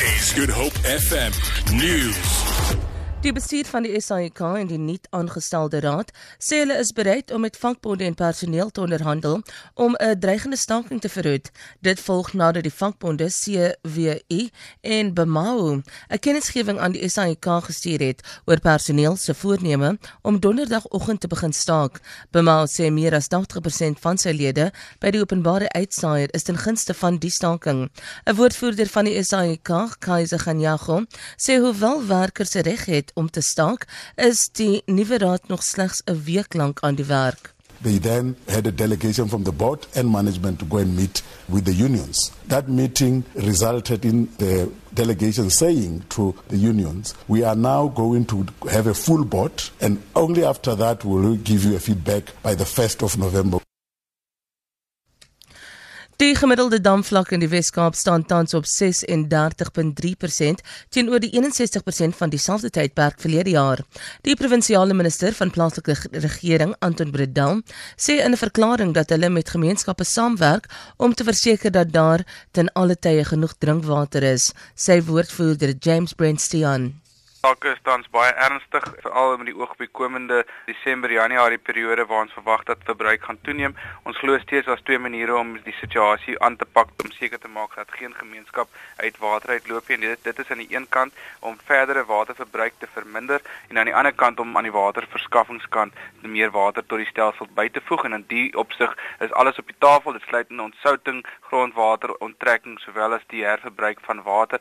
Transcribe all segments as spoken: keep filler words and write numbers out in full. Dit is Good Hope F M News. Die bestuur van die S A E K en die niet aangestelde raad sê hulle is bereid om met vakbonde en personeel te onderhandel om 'n dreigende staking te verhoed. Dit volg nadat die vakbonde C W E en Bemao 'n kennisgewing aan die S A E K gestuur het oor personeel se voorneme om donderdagoggend te begin staak. Bemao sê meer as tachtig persent van sy lede by die openbare uitsaaier is ten gunste van die staking. 'n Woordvoerder van die S A E K, Kaiser Gagnago, sê hoewel werkers reg het om te staak, is die nuwe raad nog slegs 'n week lank aan die werk. They then had a delegation from the board and management to go and meet with the unions. That meeting resulted in the delegation saying to the unions, we are now going to have a full board and only after that we will give you a feedback by the first of November. Die gemiddelde damvlak in die Wes-Kaap staan tans op ses en dertig komma drie persent teenoor die eenenzestig persent van dieselfde tydperk verlede jaar. Die provinsiale minister van plaaslike regering, Anton Breddam, sê in 'n verklaring dat hulle met gemeenskappe saamwerk om te verseker dat daar ten alle tye genoeg drinkwater is. Sy woordvoerder James Brand Steyn. Saak is tans baie ernstig, veral met die oog op die komende Desember-Januarie periode waar ons verwag dat verbruik gaan toeneem. Ons glo steeds daar's twee maniere om die situasie aan te pak om seker te maak dat geen gemeenskap uit water uitloop nie. Dit, dit is aan die een kant om verdere waterverbruik te verminder en aan die ander kant om aan die waterverskaffingskant meer water tot die stelsel by te voeg. En in die opsig is alles op die tafel. Dit sluit in ontsouting, grondwater, onttrekking, sowel as die herverbruik van water.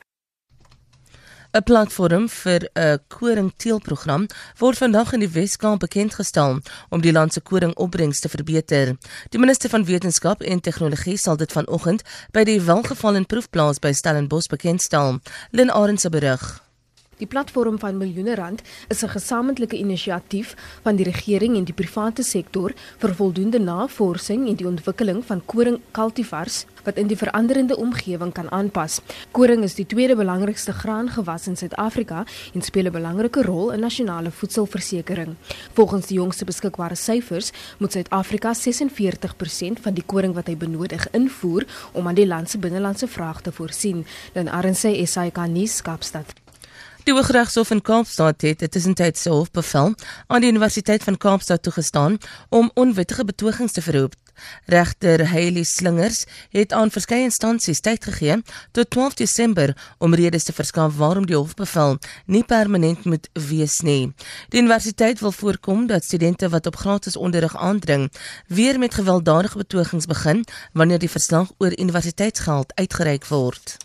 'n Platform vir 'n koringteelprogram word vandag in die Wes-Kaap bekendgestel om die land se koringopbrengs te verbeter. Die minister van Wetenskap en Tegnologie sal dit vanoggend by die Welgevallen proefplaas by Stellenbosch bekendstel. Lynn Arendse berig. Die platform van Miljoenerand is 'n gesamentlike inisiatief van die regering en die private sektor vir voldoende navorsing en die ontwikkeling van koringkultivars wat in die veranderende omgewing kan aanpas. Koring is die tweede belangrikste graangewas in Suid-Afrika en speel 'n belangrike rol in nasionale voedselversekering. Volgens die jongste beskikbare syfers moet Suid-Afrika sesenveertig persent van die koring wat hy benodig invoer om aan die land se binnelandse vraag te voorsien. Lynn Arendse, S A E K nuus, Kaapstad. Die Hoogrechtshof in Kaapstad het 'n tussentydse hofbevel aan die Universiteit van Kaapstad toegestaan om onwettige betogings te verhoed. Regter Heili Slingers het aan verskeie instansies tyd gegee tot twaalf Desember om redes te verskaf waarom die hofbevel nie permanent moet wees nie. Die universiteit wil voorkom dat studente wat op gratis onderrig aandring weer met gewelddadige betogings begin wanneer die verslag oor universiteitsgeld uitgereik word.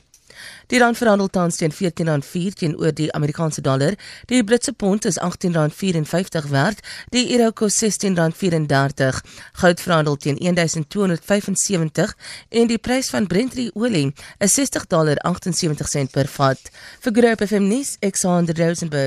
Die rand verhandel tans teen veertien rand vier teenoor die Amerikaanse dollar. Die Britse pond is agttien rand vyf en vyftig werd, die euro kos sestien rand vyf en dertig. Goud verhandel teen een duisend tweehonderd vyf en sewentig en die prys van Brent-olie is sestig rand agtensewentig sent per vat. Vir Good Hope F M nuus, Alexander Rosenberg.